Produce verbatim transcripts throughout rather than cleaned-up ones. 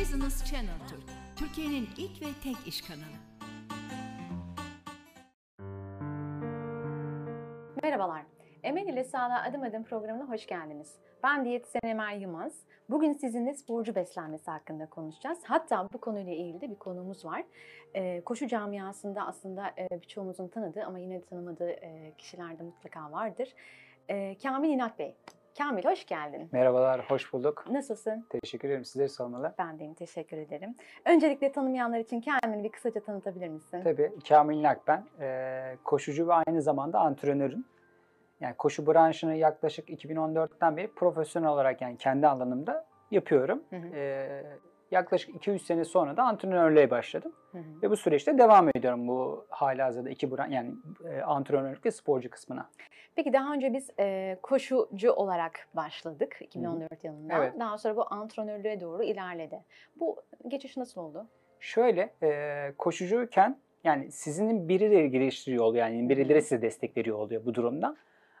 Business Channel Türk, Türkiye'nin ilk ve tek iş kanalı. Merhabalar, Emel ile Sağlığa Adım Adım programına hoş geldiniz. Ben diyetisyen Emel Yılmaz. Bugün sizinle sporcu beslenmesi hakkında konuşacağız. Hatta bu konuyla ilgili de bir konuğumuz var. E, koşu camiasında aslında e, birçoğumuzun tanıdığı ama yine de tanımadığı e, kişiler de mutlaka vardır. E, Kamil İnat Bey. Kamil, hoş geldin. Merhabalar, hoş bulduk. Nasılsın? Teşekkür ederim. Sizleri sormalı. Ben deyim, teşekkür ederim. Öncelikle tanımayanlar için kendini bir kısaca tanıtabilir misin? Tabii, Kamil İnat ben. E, koşucu ve aynı zamanda antrenörüm. Yani koşu branşını yaklaşık iki bin on dörtten beri profesyonel olarak, yani kendi alanımda yapıyorum. Hı hı. E, yaklaşık iki üç sene sonra da antrenörlüğe başladım. Hı hı. Ve bu süreçte devam ediyorum bu halihazırda iki branş, yani e, antrenörlük ve sporcu kısmına. Peki daha önce biz e, koşucu olarak başladık iki bin on dört hı hı. yılında. Evet. Daha sonra bu antrenörlüğe doğru ilerledi. Bu geçiş nasıl oldu? Şöyle, e, koşucuyken yani sizin birileri geliştiriyor oluyor, yani birileri size destek veriyor oluyor bu durumda.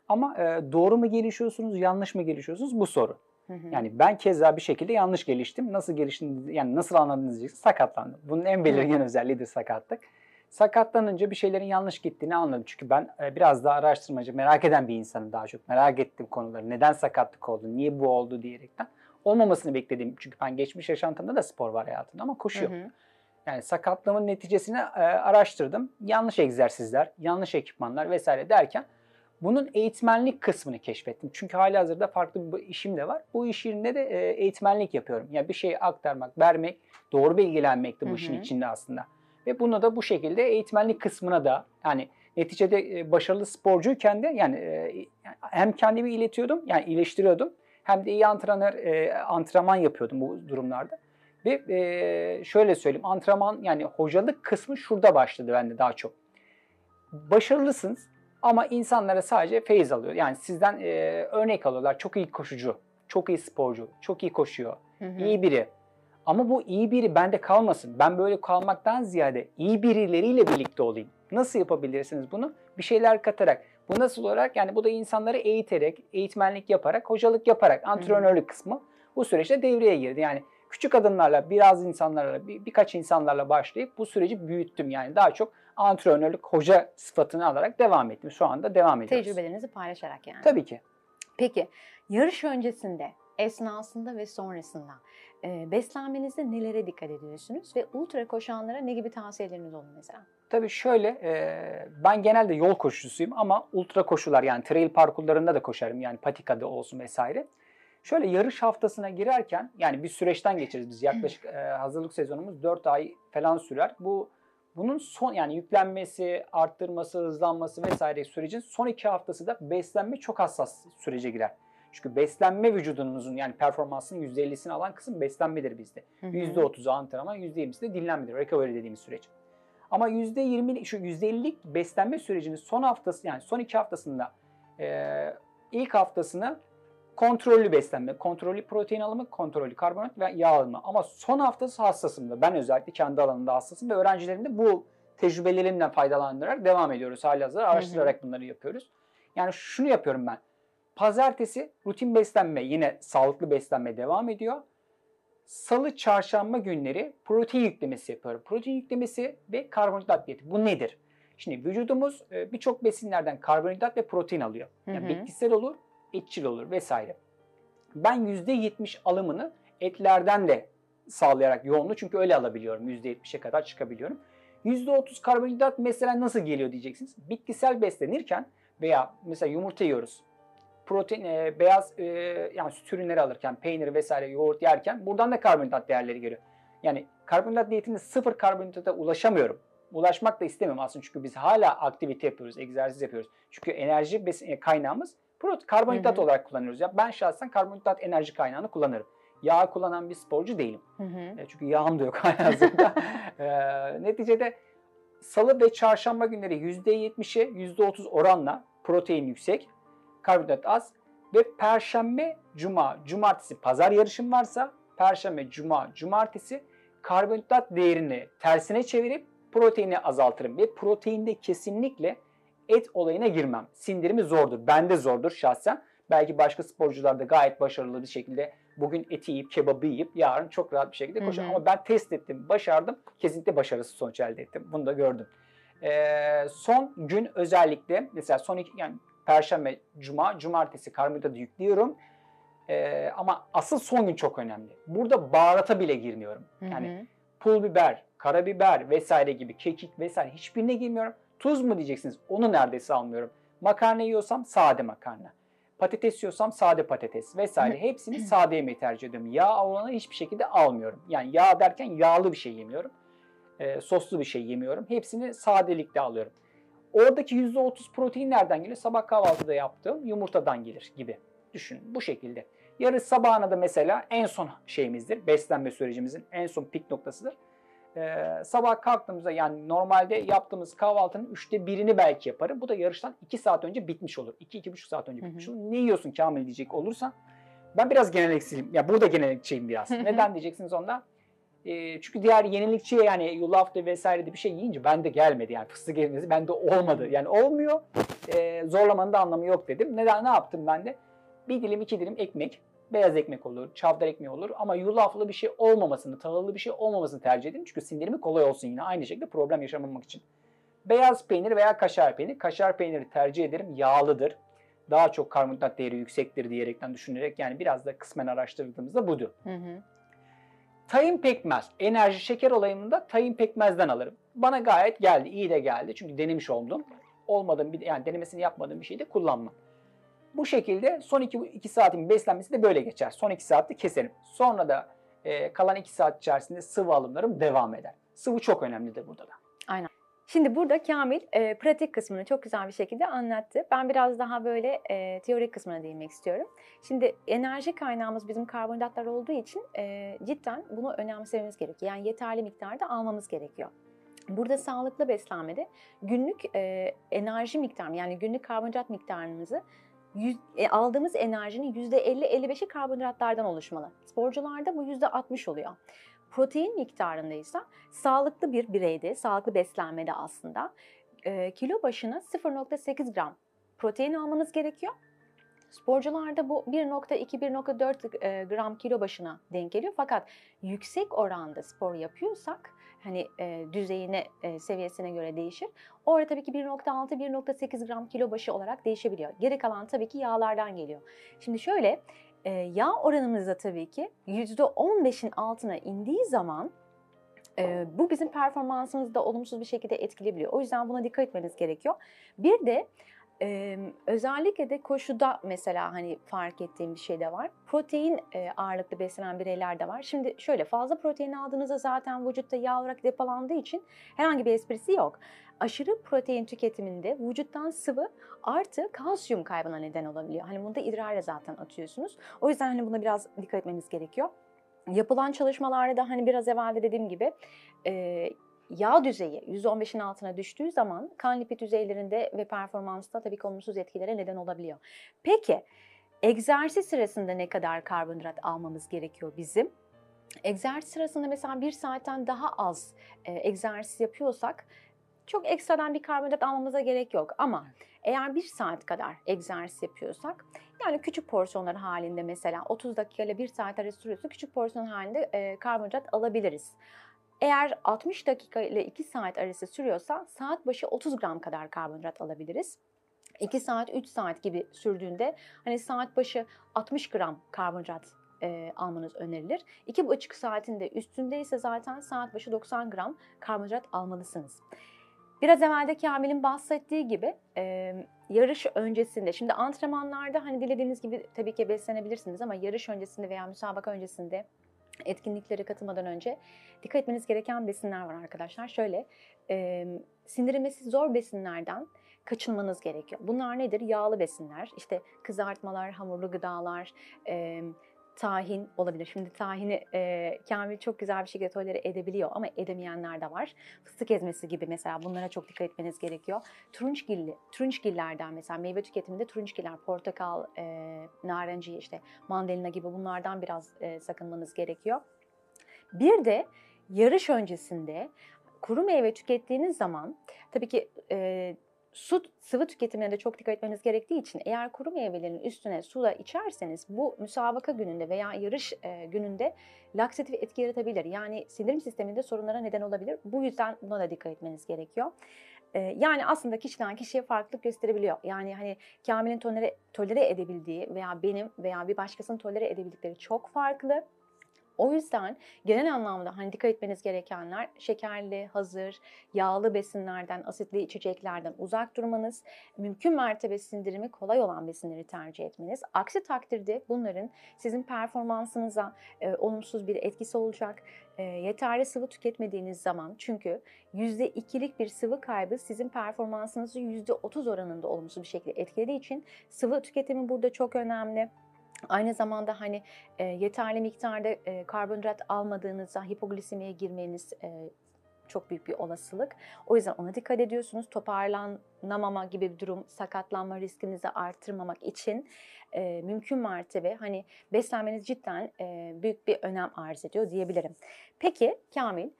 Ama e, doğru mu gelişiyorsunuz, yanlış mı gelişiyorsunuz, bu soru. Hı hı. Yani ben keza bir şekilde yanlış geliştim. Nasıl geliştim, yani nasıl anladınız diyeceksin, sakatlandım. Bunun en belirgin özelliği de sakatlık. Sakatlanınca bir şeylerin yanlış gittiğini anladım. Çünkü ben e, biraz daha araştırmacı, merak eden bir insanım daha çok. Merak ettim konuları, neden sakatlık oldu, niye bu oldu diyerekten. Olmamasını beklediğim, çünkü ben geçmiş yaşantımda da spor var hayatımda ama koşuyorum. Hı hı. Yani sakatlığımın neticesini e, araştırdım. Yanlış egzersizler, yanlış ekipmanlar vesaire derken bunun eğitmenlik kısmını keşfettim. Çünkü halihazırda farklı bir işim de var. Bu iş yerinde de eğitmenlik yapıyorum. Yani bir şeyi aktarmak, vermek, doğru bilgilenmek de bu Hı-hı. işin içinde aslında. Ve bunu da bu şekilde eğitmenlik kısmına da, yani neticede başarılı sporcuyken de yani hem kendimi iletiyordum, yani iyileştiriyordum. Hem de iyi antrenör, antrenman yapıyordum bu durumlarda. Ve şöyle söyleyeyim, antrenman yani hocalık kısmı şurada başladı bende daha çok. Başarılısınız. Ama insanlara sadece feyiz alıyor. Yani sizden e, örnek alıyorlar. Çok iyi koşucu, çok iyi sporcu, çok iyi koşuyor, hı hı. iyi biri. Ama bu iyi biri bende kalmasın. Ben böyle kalmaktan ziyade iyi birileriyle birlikte olayım. Nasıl yapabilirsiniz bunu? Bir şeyler katarak. Bu nasıl olarak? Yani bu da insanları eğiterek, eğitmenlik yaparak, hocalık yaparak, antrenörlük hı hı. kısmı bu süreçte devreye girdi. Yani küçük adımlarla, biraz insanlarla, bir, birkaç insanlarla başlayıp bu süreci büyüttüm. Yani daha çok antrenörlük, hoca sıfatını alarak devam ettim. Şu anda devam ediyoruz. Tecrübelerinizi paylaşarak yani. Tabii ki. Peki, yarış öncesinde, esnasında ve sonrasında e, beslenmenizde nelere dikkat ediyorsunuz? Ve ultra koşanlara ne gibi tavsiyeleriniz olur mesela? Tabii şöyle, e, ben genelde yol koşucusuyum ama ultra koşular, yani trail parkurlarında da koşarım. Yani patikada olsun vesaire. Şöyle yarış haftasına girerken, yani bir süreçten geçeriz biz. Yaklaşık e, hazırlık sezonumuz dört ay falan sürer. Bu bunun son, yani yüklenmesi, arttırması, hızlanması vesaire sürecin son iki haftası da beslenme çok hassas sürece girer. Çünkü beslenme vücudunuzun, yani performansının yüzde ellisini alan kısım beslenmedir bizde. Hı hı. yüzde otuzu antrenman, yüzde yirmisi de dinlenmedir. Recovery dediğimiz süreç. Ama yüzde yirmi, şu yüzde ellilik beslenme sürecinin son haftası, yani son iki haftasında e, ilk haftasını kontrollü beslenme, kontrollü protein alımı, kontrollü karbonhidrat ve yağ alımı. Ama son haftası hassasım da. Ben özellikle kendi alanımda hassasım ve öğrencilerim de bu tecrübelerimden faydalandırarak devam ediyoruz. Halihazırda araştırarak bunları yapıyoruz. Yani şunu yapıyorum ben. Pazartesi rutin beslenme, yine sağlıklı beslenme devam ediyor. Salı, çarşamba günleri protein yüklemesi yapıyorum. Protein yüklemesi ve karbonhidrat diyeti. Bu nedir? Şimdi vücudumuz birçok besinlerden karbonhidrat ve protein alıyor. Yani bitkisel olur, etçil olur vesaire. Ben yüzde yetmiş alımını etlerden de sağlayarak yoğunluğu, çünkü öyle alabiliyorum. yüzde yetmişe kadar çıkabiliyorum. yüzde otuz karbonhidrat mesela nasıl geliyor diyeceksiniz. Bitkisel beslenirken veya mesela yumurta yiyoruz. Protein, e, beyaz e, yani süt ürünleri alırken, peynir vesaire, yoğurt yerken buradan da karbonhidrat değerleri geliyor. Yani karbonhidrat diyetinde sıfır karbonhidrata ulaşamıyorum. Ulaşmak da istemiyorum aslında, çünkü biz hala aktivite yapıyoruz, egzersiz yapıyoruz. Çünkü enerji besin, kaynağımız protein, karbonhidrat hı hı. olarak kullanıyoruz. Ya ben şahsen karbonhidrat enerji kaynağını kullanırım. Yağ kullanan bir sporcu değilim. Hı hı. Çünkü yağım da yok halihazırda. e, neticede salı ve çarşamba günleri yüzde yetmişe yüzde otuz oranla protein yüksek, karbonhidrat az ve perşembe, cuma, cumartesi, pazar yarışım varsa perşembe, cuma, cumartesi karbonhidrat değerini tersine çevirip proteini azaltırım ve proteinde kesinlikle et olayına girmem. Sindirimi zordur. Bende zordur şahsen. Belki başka sporcular da gayet başarılı bir şekilde bugün eti yiyip, kebabı yiyip yarın çok rahat bir şekilde koşar. Hı hı. Ama ben test ettim, başardım. Kesinlikle başarısız sonuç elde ettim. Bunu da gördüm. Ee, son gün özellikle mesela son iki, yani Perşembe, Cuma, Cumartesi karbonhidratı yüklüyorum. Ee, ama asıl son gün çok önemli. Burada baharata bile girmiyorum. Yani hı hı. pul biber, karabiber vesaire gibi kekik vesaire hiçbirine girmiyorum. Tuz mu diyeceksiniz? Onu neredeyse almıyorum. Makarna yiyorsam sade makarna. Patates yiyorsam sade patates vesaire. Hı. Hepsini sade yemeği tercih ediyorum. Yağ olanı hiçbir şekilde almıyorum. Yani yağ derken yağlı bir şey yemiyorum. E, soslu bir şey yemiyorum. Hepsini sadelikle alıyorum. Oradaki yüzde otuz protein nereden geliyor? Sabah kahvaltıda yaptığım yumurtadan gelir gibi. Düşünün bu şekilde. Yarın sabahına da mesela en son şeyimizdir. Beslenme sürecimizin en son pik noktasıdır. Ee, sabah kalktığımızda yani normalde yaptığımız kahvaltının üçte birini belki yaparım. Bu da yarıştan iki saat önce bitmiş olur. iki iki buçuk saat önce bitmiş Hı-hı. olur. Ne yiyorsun Kamil diyecek olursa ben biraz genellikçiyim. Ya burada genellikçiyim biraz. Hı-hı. Neden diyeceksiniz ondan? Ee, çünkü diğer yenilikçiye yani yulafta vesaire de bir şey yiyince bende gelmedi. Yani fıstık gelmesi bende olmadı. Yani olmuyor. Ee, zorlamanın da anlamı yok dedim. Neden? Ne yaptım ben de? Bir dilim iki dilim ekmek. Beyaz ekmek olur, çavdar ekmeği olur ama yulaflı bir şey olmamasını, tahıllı bir şey olmamasını tercih edin. Çünkü sindirimi kolay olsun yine aynı şekilde problem yaşamamak için. Beyaz peynir veya kaşar peyniri. Kaşar peyniri tercih ederim. Yağlıdır. Daha çok karbonhidrat değeri yüksektir diyerekten düşünerek yani biraz da kısmen araştırdığımızda budur. Hı hı. Tahin pekmez. Enerji şeker olayında tahin pekmezden alırım. Bana gayet geldi, iyi de geldi. Çünkü denemiş oldum. Olmadım, yani denemesini yapmadığım bir şeyi de kullanmam. Bu şekilde son iki saatin beslenmesi de böyle geçer. Son iki saatte keserim. Sonra da e, kalan iki saat içerisinde sıvı alımlarım devam eder. Sıvı çok önemlidir burada da. Aynen. Şimdi burada Kamil e, pratik kısmını çok güzel bir şekilde anlattı. Ben biraz daha böyle e, teorik kısmına değinmek istiyorum. Şimdi enerji kaynağımız bizim karbonhidratlar olduğu için e, cidden bunu önemsememiz gerekiyor. Yani yeterli miktarda almamız gerekiyor. Burada sağlıklı beslenmede günlük e, enerji miktarı yani günlük karbonhidrat miktarımızı Yüz, e, aldığımız enerjinin yüzde elli elli beşi karbonhidratlardan oluşmalı. Sporcularda bu yüzde altmış oluyor. Protein miktarında ise sağlıklı bir bireyde, sağlıklı beslenmede aslında e, kilo başına sıfır nokta sekiz gram protein almanız gerekiyor. Sporcularda bu bir nokta iki - bir nokta dört gram kilo başına denk geliyor. Fakat yüksek oranda spor yapıyorsak, hani e, düzeyine, e, seviyesine göre değişir. Orada tabii ki bir nokta altı - bir nokta sekiz gram kilo başı olarak değişebiliyor. Geri kalan tabii ki yağlardan geliyor. Şimdi şöyle, e, yağ oranımızda tabii ki yüzde on beşin altına indiği zaman e, bu bizim performansımızı da olumsuz bir şekilde etkileyebiliyor. O yüzden buna dikkat etmeniz gerekiyor. Bir de Ee, özellikle de koşuda mesela hani fark ettiğim bir şey de var. Protein e, ağırlıklı beslenen bireyler de var. Şimdi şöyle fazla protein aldığınızda zaten vücutta yağ olarak depolandığı için herhangi bir esprisi yok. Aşırı protein tüketiminde vücuttan sıvı artı kalsiyum kaybına neden olabiliyor. Hani bunu da idrarla zaten atıyorsunuz. O yüzden hani buna biraz dikkat etmemiz gerekiyor. Yapılan çalışmalarda da hani biraz evvel de dediğim gibi E, yağ düzeyi yüzde on beşin altına düştüğü zaman kan lipid düzeylerinde ve performansta tabii ki olumsuz etkilere neden olabiliyor. Peki egzersiz sırasında ne kadar karbonhidrat almamız gerekiyor bizim? Egzersiz sırasında mesela bir saatten daha az e, egzersiz yapıyorsak çok ekstradan bir karbonhidrat almamıza gerek yok. Ama eğer bir saat kadar egzersiz yapıyorsak yani küçük porsiyonlar halinde mesela otuz dakika ile bir saat arası sürüyorsa küçük porsiyon halinde e, karbonhidrat alabiliriz. Eğer altmış dakika ile iki saat arası sürüyorsa saat başı otuz gram kadar karbonhidrat alabiliriz. iki saat, üç saat gibi sürdüğünde hani saat başı altmış gram karbonhidrat e, almanız önerilir. iki buçuk saatin de üstündeyse zaten saat başı doksan gram karbonhidrat almalısınız. Biraz evvel de Kamil'in bahsettiği gibi e, yarış öncesinde, şimdi antrenmanlarda hani dilediğiniz gibi tabii ki beslenebilirsiniz ama yarış öncesinde veya müsabaka öncesinde etkinliklere katılmadan önce dikkat etmeniz gereken besinler var arkadaşlar. Şöyle, e, sindirilmesi zor besinlerden kaçınmanız gerekiyor. Bunlar nedir? Yağlı besinler, işte kızartmalar, hamurlu gıdalar, e, tahin olabilir. Şimdi tahini e, Kamil çok güzel bir şekilde tolere edebiliyor ama edemeyenler de var. Fıstık ezmesi gibi mesela bunlara çok dikkat etmeniz gerekiyor. Turunçgilli, turunçgillerden mesela meyve tüketiminde turunçgiller, portakal, e, narenciye, işte mandalina gibi bunlardan biraz e, sakınmanız gerekiyor. Bir de yarış öncesinde kuru meyve tükettiğiniz zaman tabii ki e, su, sıvı tüketimine de çok dikkat etmeniz gerektiği için eğer kuru meyvelerin üstüne su da içerseniz bu müsabaka gününde veya yarış e, gününde laksatif etki yaratabilir. Yani sindirim sisteminde sorunlara neden olabilir. Bu yüzden buna da dikkat etmeniz gerekiyor. E, yani aslında kişiden kişiye farklılık gösterebiliyor. Yani hani Kamil'in tolere, tolere edebildiği veya benim veya bir başkasının tolere edebildikleri çok farklı. O yüzden genel anlamda hani dikkat etmeniz gerekenler şekerli, hazır, yağlı besinlerden, asitli içeceklerden uzak durmanız, mümkün mertebe sindirimi kolay olan besinleri tercih etmeniz. Aksi takdirde bunların sizin performansınıza e, olumsuz bir etkisi olacak. E, yeterli sıvı tüketmediğiniz zaman, çünkü yüzde ikilik bir sıvı kaybı sizin performansınızı yüzde otuz oranında olumsuz bir şekilde etkilediği için sıvı tüketimi burada çok önemli. Aynı zamanda hani e, yeterli miktarda e, karbonhidrat almadığınızda hipoglisemiye girmeniz e, çok büyük bir olasılık. O yüzden ona dikkat ediyorsunuz. Toparlanamama gibi bir durum, sakatlanma riskinizi artırmamak için e, mümkün mertebe hani beslenmeniz cidden e, büyük bir önem arz ediyor diyebilirim. Peki Kamil,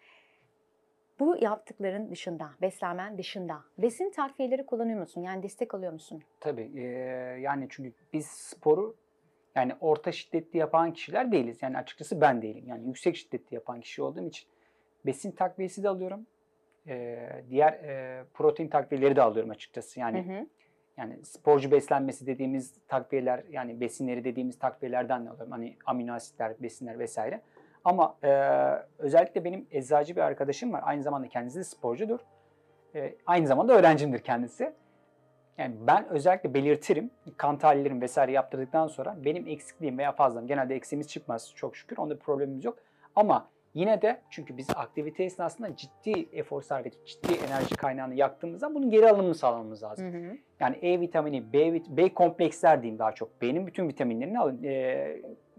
bu yaptıkların dışında, beslenmen dışında besin takviyeleri kullanıyor musun? Yani destek alıyor musun? Tabii. E, yani çünkü biz sporu yani orta şiddetli yapan kişiler değiliz. Yani açıkçası ben değilim. Yani yüksek şiddetli yapan kişi olduğum için besin takviyesi de alıyorum. Ee, diğer e, protein takviyeleri de alıyorum açıkçası. Yani hı hı. yani sporcu beslenmesi dediğimiz takviyeler, yani besinleri dediğimiz takviyelerden de alıyorum. Hani amino asitler, besinler vesaire. Ama e, özellikle benim eczacı bir arkadaşım var. Aynı zamanda kendisi de sporcudur. E, aynı zamanda öğrencimdir kendisi. Yani ben özellikle belirtirim, kan tahlillerim vesaire yaptırdıktan sonra benim eksikliğim veya fazlam, genelde eksiğimiz çıkmaz çok şükür, onda bir problemimiz yok. Ama yine de çünkü biz aktivite esnasında ciddi efor sarf edip ciddi enerji kaynağını yaktığımızda bunun geri alımını sağlamamız lazım. Hı hı. Yani E vitamini, B, vit B kompleksler diyeyim daha çok. B'nin bütün vitaminlerini alın, e,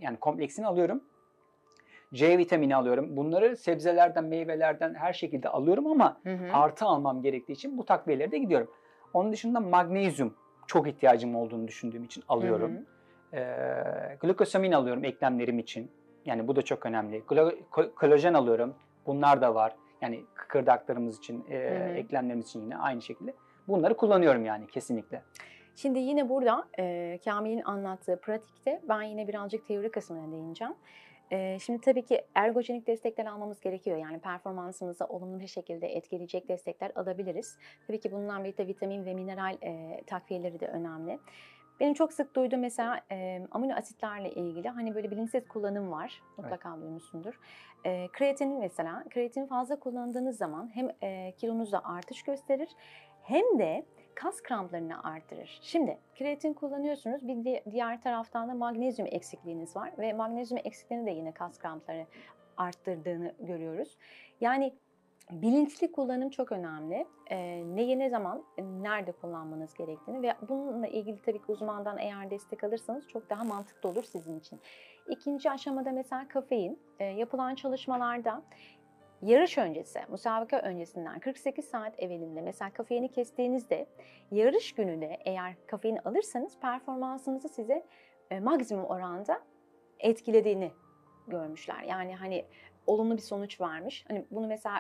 yani kompleksini alıyorum. C vitamini alıyorum. Bunları sebzelerden, meyvelerden her şekilde alıyorum ama hı hı. artı almam gerektiği için bu takviyelere de gidiyorum. Onun dışında magnezyum çok ihtiyacım olduğunu düşündüğüm için alıyorum. Hı hı. E, glukosamin alıyorum eklemlerim için. Yani bu da çok önemli. Glo kolajen alıyorum. Bunlar da var. Yani kıkırdaklarımız için, e, hı hı. eklemlerimiz için yine aynı şekilde. Bunları kullanıyorum yani kesinlikle. Şimdi yine burada e, Kamil'in anlattığı pratikte ben yine birazcık teori kısmına değineceğim. Şimdi tabii ki ergojenik destekler almamız gerekiyor. Yani performansımıza olumlu bir şekilde etkileyecek destekler alabiliriz. Tabii ki bununla birlikte vitamin ve mineral e, takviyeleri de önemli. Benim çok sık duyduğum mesela e, amino asitlerle ilgili hani böyle bilinçsiz kullanım var. Mutlaka evet. duymuşsundur. E, kreatin mesela, kreatin fazla kullandığınız zaman hem e, kilonuzda artış gösterir hem de kas kramplarını artırır. Şimdi kreatin kullanıyorsunuz, bir diğer taraftan da magnezyum eksikliğiniz var ve magnezyum eksikliğini de yine kas krampları arttırdığını görüyoruz. Yani bilinçli kullanım çok önemli. E, neyi ne zaman, nerede kullanmanız gerektiğini ve bununla ilgili tabii ki uzmandan eğer destek alırsanız çok daha mantıklı olur sizin için. İkinci aşamada mesela kafein, e, yapılan çalışmalarda yarış öncesi, müsabaka öncesinden kırk sekiz saat evvelinde mesela kafeini kestiğinizde yarış gününe eğer kafein alırsanız performansınızı size e, maksimum oranda etkilediğini görmüşler. Yani hani olumlu bir sonuç vermiş. Hani bunu mesela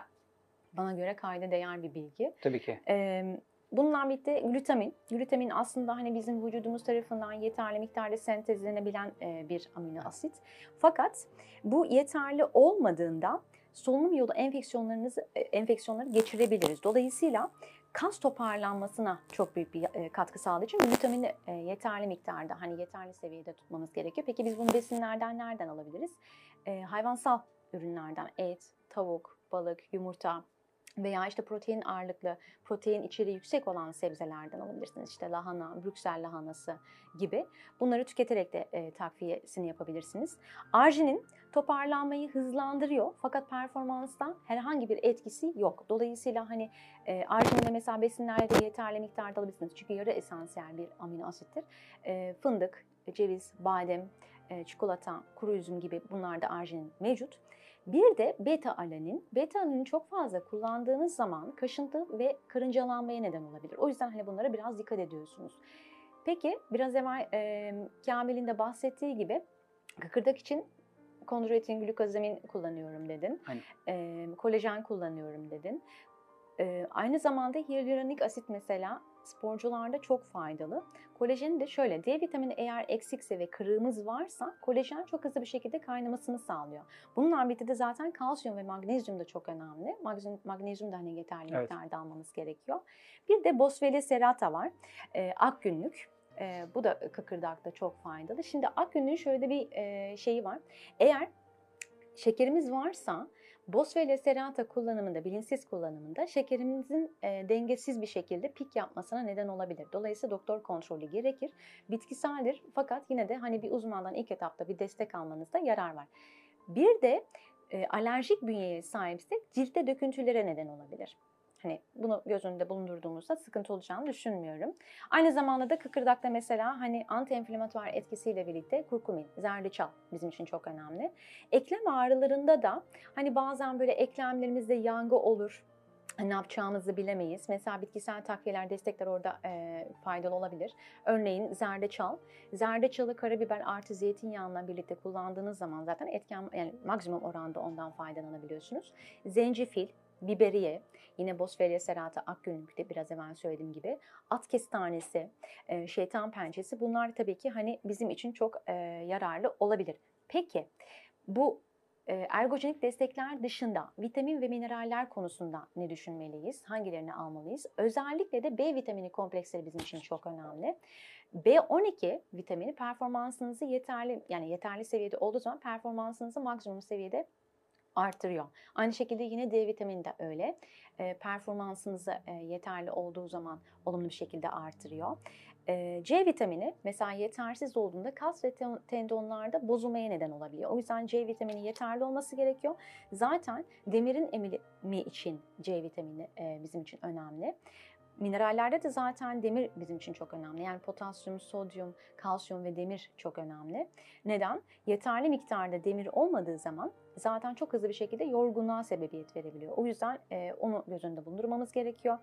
bana göre kayda değer bir bilgi. Tabii ki. E, bununla birlikte glutamin. Glutamin aslında hani bizim vücudumuz tarafından yeterli miktarda sentezlenebilen e, bir amino asit. Fakat bu yeterli olmadığında solunum yolu enfeksiyonlarınızı enfeksiyonları geçirebiliriz. Dolayısıyla kas toparlanmasına çok büyük bir katkı sağladığı için vitamini yeterli miktarda, hani yeterli seviyede tutmamız gerekiyor. Peki biz bunu besinlerden nereden alabiliriz? Ee, hayvansal ürünlerden et, tavuk, balık, yumurta veya işte protein ağırlıklı, protein içeriği yüksek olan sebzelerden alabilirsiniz. İşte lahana, Brüksel lahanası gibi. Bunları tüketerek de e, takviyesini yapabilirsiniz. Arginin toparlanmayı hızlandırıyor fakat performanstan herhangi bir etkisi yok. Dolayısıyla hani e, argininde mesela besinlerde de yeterli miktarda alabilirsiniz. Çünkü yarı esansiyel bir amino asittir. E, fındık, ceviz, badem, e, çikolata, kuru üzüm gibi bunlarda arginin mevcut. Bir de beta alanin. Beta alanini çok fazla kullandığınız zaman kaşıntı ve karıncalanmaya neden olabilir. O yüzden hani bunlara biraz dikkat ediyorsunuz. Peki biraz evvel e, Kamil'in de bahsettiği gibi kıkırdak için kondroitin, glukozamin kullanıyorum dedin. E, kolajen kullanıyorum dedin. Ee, aynı zamanda hyaluronik asit mesela sporcularda çok faydalı. Kolajeni de şöyle, D vitamini eğer eksikse ve kırığımız varsa kolajen çok hızlı bir şekilde kaynamasını sağlıyor. Bununla birlikte de zaten kalsiyum ve magnezyum da çok önemli. Magnezyum, magnezyum da hani yeterli evet. miktarda almamız gerekiyor. Bir de Boswellia serrata var. Ee, akgünlük. Ee, bu da kıkırdakta çok faydalı. Şimdi akgünlüğün şöyle bir e, şeyi var. Eğer şekerimiz varsa Boswellia serrata kullanımında, bilinçsiz kullanımında şekerimizin e, dengesiz bir şekilde pik yapmasına neden olabilir. Dolayısıyla doktor kontrolü gerekir. Bitkiseldir fakat yine de hani bir uzmandan ilk etapta bir destek almanızda yarar var. Bir de e, alerjik bünyeye sahipsek ciltte döküntülere neden olabilir. Hani bunu göz önünde bulundurduğumuzda sıkıntı olacağını düşünmüyorum. Aynı zamanda da kıkırdakta mesela hani anti-enflamatuar etkisiyle birlikte kurkumin, zerdeçal bizim için çok önemli. Eklem ağrılarında da hani bazen böyle eklemlerimizde yangı olur. Ne yapacağımızı bilemeyiz. Mesela bitkisel takviyeler, destekler orada e, faydalı olabilir. Örneğin zerdeçal. Zerdeçalı karabiber artı zeytinyağıyla birlikte kullandığınız zaman zaten etken, yani maksimum oranda ondan faydalanabiliyorsunuz. Zencefil, biberiye, yine Boswellia serrata, akgünlükte biraz evvel söylediğim gibi, at kestanesi, şeytan pençesi, bunlar tabii ki hani bizim için çok yararlı olabilir. Peki bu ergojenik destekler dışında vitamin ve mineraller konusunda ne düşünmeliyiz? Hangilerini almalıyız? Özellikle de B vitamini kompleksleri bizim için çok önemli. B on iki vitamini performansınızı yeterli, yani yeterli seviyede olduğu zaman performansınızı maksimum seviyede artırıyor. Aynı şekilde yine D vitamini de öyle. E, performansınızı e, yeterli olduğu zaman olumlu bir şekilde artırıyor. E, C vitamini mesela yetersiz olduğunda kas ve tendonlarda bozulmaya neden olabiliyor. O yüzden C vitamini yeterli olması gerekiyor. Zaten demirin emilimi için C vitamini e, bizim için önemli. Minerallerde de zaten demir bizim için çok önemli. Yani potasyum, sodyum, kalsiyum ve demir çok önemli. Neden? Yeterli miktarda demir olmadığı zaman zaten çok hızlı bir şekilde yorgunluğa sebebiyet verebiliyor. O yüzden e, onu göz önünde bulundurmamız gerekiyor.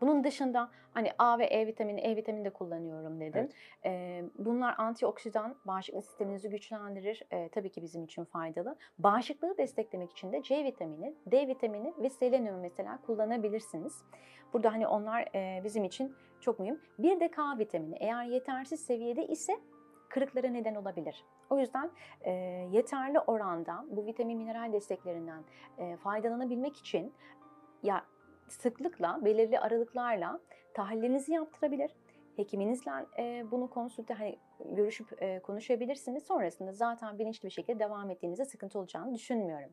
Bunun dışında hani A ve E vitamini, E vitamini de kullanıyorum dedim. Evet. E, bunlar antioksidan, bağışıklık sisteminizi güçlendirir. E, tabii ki bizim için faydalı. Bağışıklığı desteklemek için de C vitamini, D vitamini ve selenyum mesela kullanabilirsiniz. Burada hani onlar e, bizim için çok mühim. Bir de K vitamini, eğer yetersiz seviyede ise kırıklara neden olabilir. O yüzden e, yeterli oranda bu vitamin mineral desteklerinden e, faydalanabilmek için ya sıklıkla, belirli aralıklarla tahlillerinizi yaptırabilir. Hekiminizle e, bunu konsülte, hani görüşüp e, konuşabilirsiniz. Sonrasında zaten bilinçli bir şekilde devam ettiğinizde sıkıntı olacağını düşünmüyorum.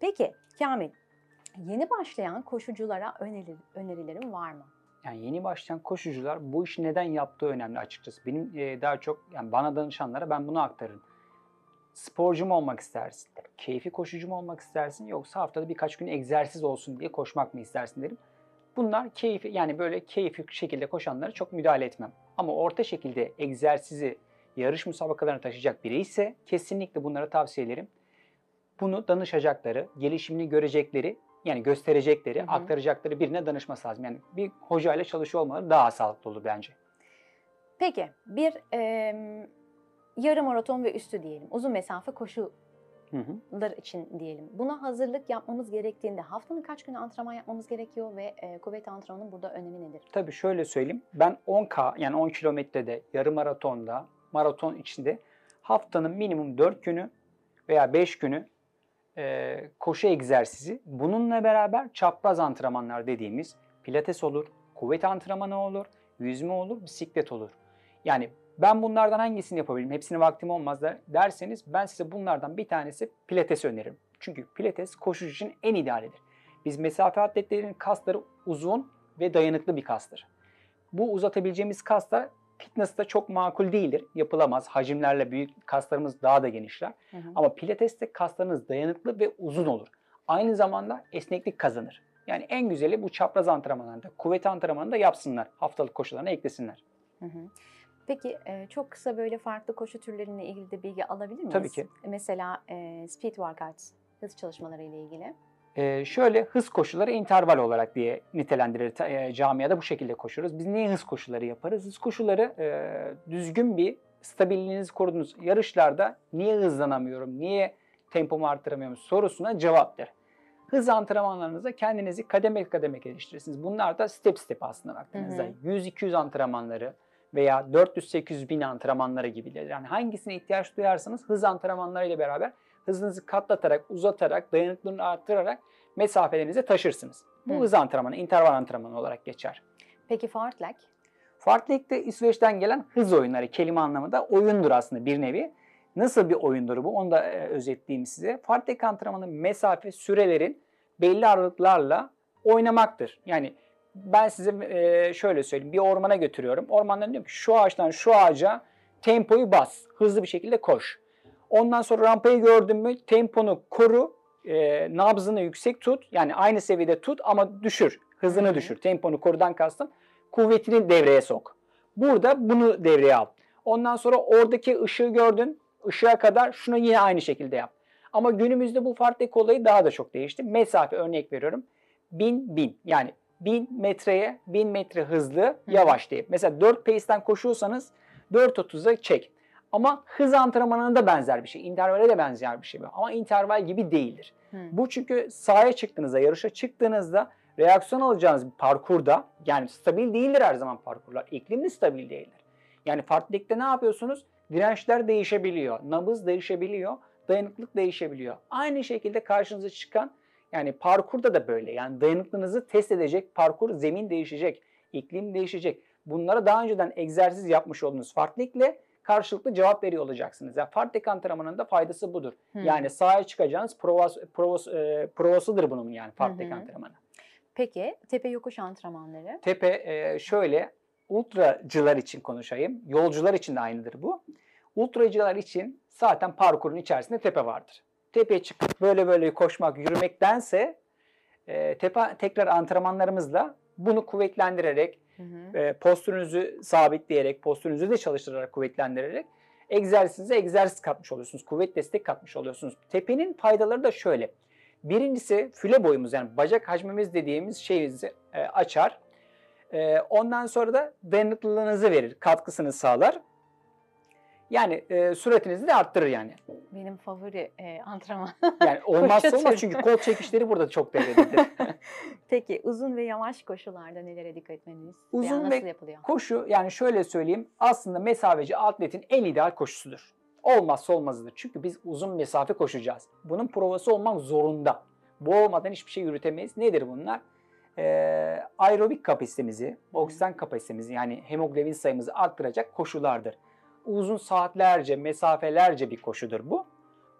Peki Kamil, yeni başlayan koşuculara öneri, önerilerim var mı? Yani yeni başlayan koşucular bu işi neden yaptığı önemli açıkçası. Benim e, daha çok yani bana danışanlara ben bunu aktarırım. Sporcu mu olmak istersin? Keyfi koşucu mu olmak istersin? Yoksa haftada birkaç gün egzersiz olsun diye koşmak mı istersin derim. Bunlar keyfi, yani böyle keyfi şekilde koşanlara çok müdahale etmem. Ama orta şekilde egzersizi yarış müsabakalarına taşıyacak biri ise kesinlikle bunlara tavsiye ederim. Bunu danışacakları, gelişimini görecekleri, yani gösterecekleri, hı hı. aktaracakları birine danışması lazım. Yani bir hoca ile çalışıyor olmaları daha sağlıklı olur bence. Peki bir e, yarım maraton ve üstü diyelim, uzun mesafe koşular hı hı. için diyelim. Buna hazırlık yapmamız gerektiğinde haftanın kaç günü antrenman yapmamız gerekiyor ve e, kuvvet antrenmanının burada önemi nedir? Tabii şöyle söyleyeyim, ben on K yani on kilometrede, yarım maratonda, maraton içinde haftanın minimum dört günü veya beş günü Ee, koşu egzersizi, bununla beraber çapraz antrenmanlar dediğimiz pilates olur, kuvvet antrenmanı olur, yüzme olur, bisiklet olur. Yani ben bunlardan hangisini yapabilirim? Hepsine vaktim olmaz der, derseniz ben size bunlardan bir tanesi pilates öneririm. Çünkü pilates koşucu için en idealidir. Biz mesafe atletlerinin kasları uzun ve dayanıklı bir kastır. Bu uzatabileceğimiz kaslar fitness'ta çok makul değildir. Yapılamaz. Hacimlerle büyük kaslarımız daha da genişler. Hı hı. Ama pilates'te kaslarınız dayanıklı ve uzun olur. Aynı zamanda esneklik kazanır. Yani en güzeli bu çapraz antrenmanlarında, kuvvet antrenmanında yapsınlar. Haftalık koşularına eklesinler. Hı hı. Peki çok kısa böyle farklı koşu türlerine ilgili de bilgi alabilir miyiz? Tabii ki. Mesela speed workout, hız çalışmaları ile ilgili. Ee, şöyle hız koşuları interval olarak diye nitelendirir e, camiada bu şekilde koşuyoruz. Biz niye hız koşuları yaparız? Hız koşuları e, düzgün bir stabilliğinizi koruduğunuz yarışlarda niye hızlanamıyorum, niye tempomu arttıramıyorum sorusuna cevaptır. hız antrenmanlarınızda kendinizi kademe kademe geliştirirsiniz. Bunlar da step step aslında baktığınızda. yüz iki yüz antrenmanları veya dört yüz sekiz yüz bin antrenmanları gibidir. Yani hangisine ihtiyaç duyarsanız hız antrenmanlarıyla beraber hızınızı katlatarak, uzatarak, dayanıklılığını arttırarak mesafelerinize taşırsınız. Bu Hı. hız antrenmanı, interval antrenmanı olarak geçer. Peki fartlek? Fartlek de İsveç'ten gelen hız oyunları, kelime anlamında oyundur aslında bir nevi. Nasıl bir oyundur bu? Onu da e, özetleyeyim size. Fartlek antrenmanı mesafe, sürelerin belli aralıklarla oynamaktır. Yani ben size e, şöyle söyleyeyim. Bir ormana götürüyorum. Ormandan diyorum ki şu ağaçtan şu ağaca tempoyu bas. Hızlı bir şekilde koş. Ondan sonra rampayı gördün mü temponu koru, e, nabzını yüksek tut. Yani aynı seviyede tut ama düşür. Hızını düşür. Temponu korudan kastım. Kuvvetini devreye sok. Burada bunu devreye al. Ondan sonra oradaki ışığı gördün. Işığa kadar şunu yine aynı şekilde yap. Ama günümüzde bu fartlek olayı daha da çok değişti. Mesafe örnek veriyorum. Bin bin. Yani bin metreye bin metre hızlı yavaş deyip. Mesela dört pace'den koşuyorsanız dört otuz'a çek. Ama hız antrenmanına da benzer bir şey. İntervale de benzer bir şey. Ama interval gibi değildir. Hı. Bu çünkü sahaya çıktığınızda, yarışa çıktığınızda reaksiyon alacağınız bir parkurda, yani stabil değildir her zaman parkurlar. İklim de stabil değildir. Yani fartlekte ne yapıyorsunuz? Dirençler değişebiliyor, nabız değişebiliyor, dayanıklılık değişebiliyor. Aynı şekilde karşınıza çıkan, yani parkurda da böyle. Yani dayanıklılığınızı test edecek parkur, zemin değişecek, iklim değişecek. Bunlara daha önceden egzersiz yapmış olduğunuz fartlekle karşılıklı cevap veriyor olacaksınız. Yani fartlek antrenmanının da faydası budur. Hmm. Yani sahaya çıkacağınız provas, provas, e, provasıdır bunun, yani fartlek hmm. antrenmanı. Peki tepe yokuş antrenmanları? Tepe e, şöyle, ultracılar için konuşayım. Yolcular için de aynıdır bu. Ultracılar için zaten parkurun içerisinde tepe vardır. Tepeye çıkıp böyle böyle koşmak, yürümektense e, tepe, tekrar antrenmanlarımızla bunu kuvvetlendirerek, hı hı. E, postürünüzü sabitleyerek, postürünüzü de çalıştırarak kuvvetlendirerek egzersizinize egzersiz katmış oluyorsunuz. Kuvvet destek katmış oluyorsunuz. Tepenin faydaları da şöyle. Birincisi füle boyumuz, yani bacak hacmimiz dediğimiz şeyimizi e, açar. E, ondan sonra da dayanıklılığınızı verir, katkısını sağlar. Yani e, süratinizi de arttırır yani. Benim favori e, antrenman. Yani olmazsa olmaz çünkü kol çekişleri burada çok devrededir. Peki uzun ve yavaş koşularda nelere dikkat etmeliyiz? Uzun ve yapılıyor? Koşu, yani şöyle söyleyeyim, aslında mesafeci atletin en ideal koşusudur. Olmazsa olmazıdır. Çünkü biz uzun mesafe koşacağız. Bunun provası olmak zorunda. Bu olmadan hiçbir şey yürütemeyiz. Nedir bunlar? Ee, aerobik kapasitemizi, oksijen kapasitemizi, yani hemoglobin sayımızı arttıracak koşulardır. Uzun saatlerce, mesafelerce bir koşudur bu.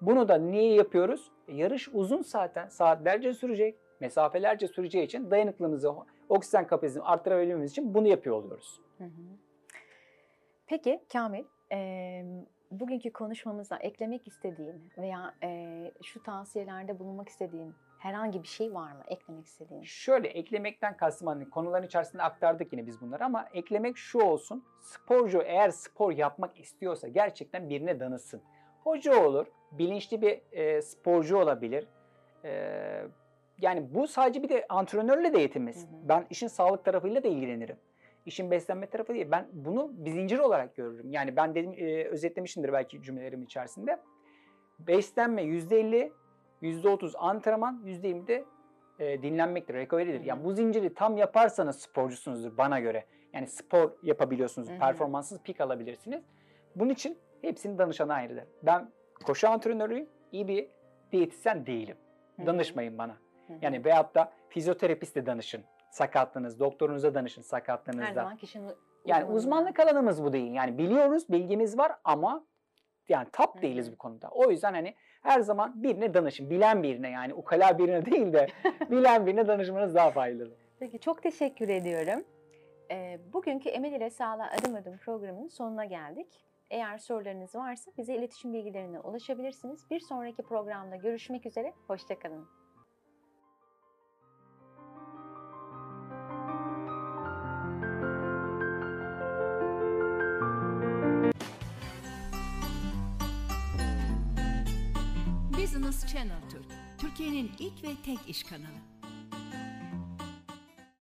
Bunu da niye yapıyoruz? Yarış uzun zaten, saatlerce sürecek, mesafelerce süreceği için dayanıklılığımızı, oksijen kapasitemizi arttırabilmemiz için bunu yapıyor oluyoruz. Hı hı. Peki Kamil, ee, bugünkü konuşmamıza eklemek istediğin veya e, şu tavsiyelerde bulunmak istediğin herhangi bir şey var mı? Eklemek istediğin? Şöyle, eklemekten kastım, hani konuların içerisinde aktardık yine biz bunları, ama eklemek şu olsun. Sporcu eğer spor yapmak istiyorsa gerçekten birine danışsın. Hoca olur, bilinçli bir e, sporcu olabilir. E, yani bu sadece bir de antrenörle de yetinmesin. Hı hı. Ben işin sağlık tarafıyla da ilgilenirim. İşin beslenme tarafı değil. Ben bunu bir zincir olarak görürüm. Yani ben dedim, e, özetlemişimdir belki cümlelerim içerisinde. Beslenme yüzde elli, yüzde otuz antrenman, yüzde yirmi de e, dinlenmektir, recovery'dir. Hı-hı. Yani bu zinciri tam yaparsanız sporcusunuzdur bana göre. Yani spor yapabiliyorsunuz, Hı-hı. performanssız pik alabilirsiniz. Bunun için hepsini danışana ayırır. Ben koşu antrenörüyüm, iyi bir diyetisyen değilim. Hı-hı. Danışmayın bana. Hı-hı. Yani veyahut da fizyoterapiste danışın. Sakatlığınız, doktorunuza danışın sakatlığınızda. Her zaman kişinin uzmanlığı. Yani uzmanlık alanımız bu değil. Yani biliyoruz, bilgimiz var ama yani top Hı. değiliz bu konuda. O yüzden hani her zaman birine danışın. Bilen birine, yani ukala birine değil de bilen birine danışmanız daha faydalı. Peki çok teşekkür ediyorum. E, bugünkü Emel ile Sağlığa Adım Adım programının sonuna geldik. Eğer sorularınız varsa bize iletişim bilgilerine ulaşabilirsiniz. Bir sonraki programda görüşmek üzere. Hoşça kalın. Business Channel Türk, Türkiye'nin ilk ve tek iş kanalı.